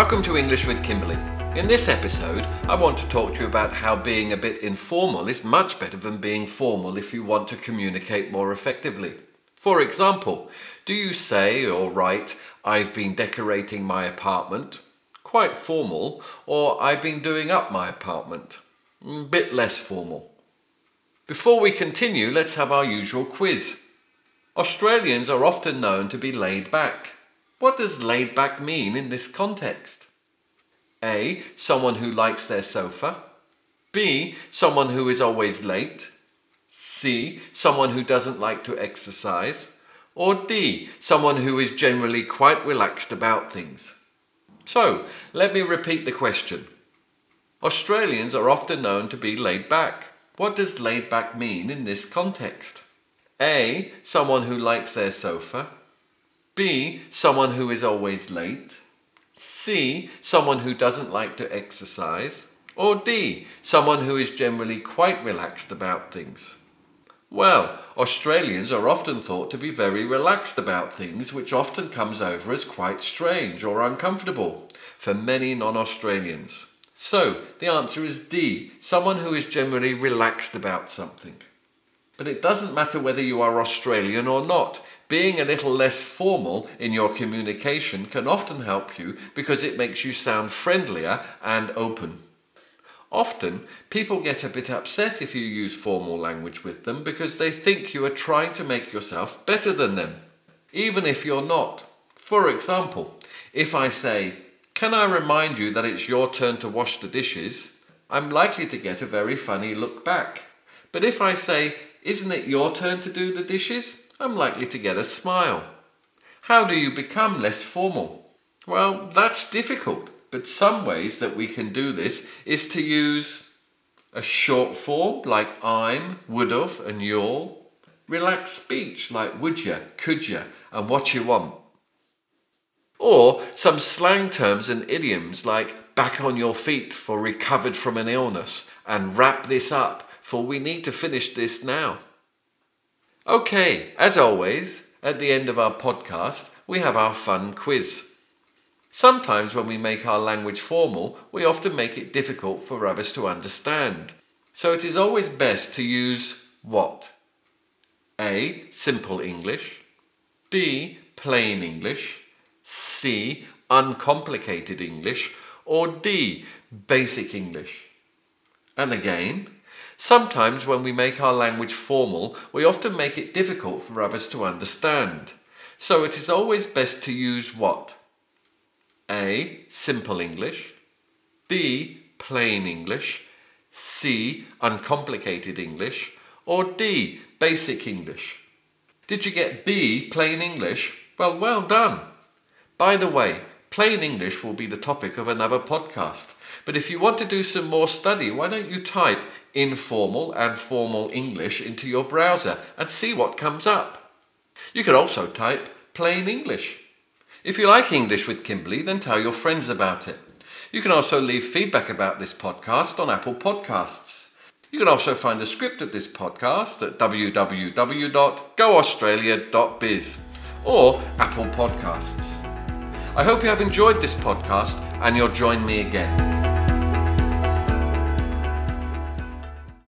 Welcome to English with Kimberley. In this episode, I want to talk to you about how being a bit informal is much better than being formal if you want to communicate more effectively. For example, do you say or write, "I've been decorating my apartment," quite formal, or "I've been doing up my apartment," a bit less formal. Before we continue, let's have our usual quiz. Australians are often known to be laid back. What does laid back mean in this context? A. Someone who likes their sofa. B. Someone who is always late. C. Someone who doesn't like to exercise. Or D. Someone who is generally quite relaxed about things. So, let me repeat the question. Australians are often known to be laid back. What does laid back mean in this context? A. Someone who likes their sofa. B. Someone who is always late. C. Someone who doesn't like to exercise. Or D. Someone who is generally quite relaxed about things. Well, Australians are often thought to be very relaxed about things, which often comes over as quite strange or uncomfortable for many non-Australians. So, the answer is D. Someone who is generally relaxed about something. But it doesn't matter whether you are Australian or not. Being a little less formal in your communication can often help you because it makes you sound friendlier and open. Often, people get a bit upset if you use formal language with them because they think you are trying to make yourself better than them, even if you're not. For example, if I say, "Can I remind you that it's your turn to wash the dishes?" I'm likely to get a very funny look back. But if I say, "Isn't it your turn to do the dishes?" I'm likely to get a smile. How do you become less formal? Well, that's difficult, but some ways that we can do this is to use a short form like "I'm," "would've," and "you'll," relaxed speech like "would ya," "could ya," and "what you want," or some slang terms and idioms like "back on your feet" for "recovered from an illness," and "wrap this up" for "we need to finish this now." Okay, as always, at the end of our podcast, we have our fun quiz. Sometimes when we make our language formal, we often make it difficult for others to understand. So it is always best to use what? A. Simple English. B. Plain English. C. Uncomplicated English. Or D. Basic English. And again, sometimes when we make our language formal, we often make it difficult for others to understand. So it is always best to use what? A. Simple English. B. Plain English. C. Uncomplicated English. Or D. Basic English. Did you get B. Plain English? Well done! By the way, plain English will be the topic of another podcast. But if you want to do some more study, why don't you type informal and formal English into your browser and see what comes up? You can also type plain English. If you like English with Kimberley, then tell your friends about it. You can also leave feedback about this podcast on Apple Podcasts. You can also find the script of this podcast at www.goaustralia.biz or Apple Podcasts. I hope you have enjoyed this podcast and you'll join me again.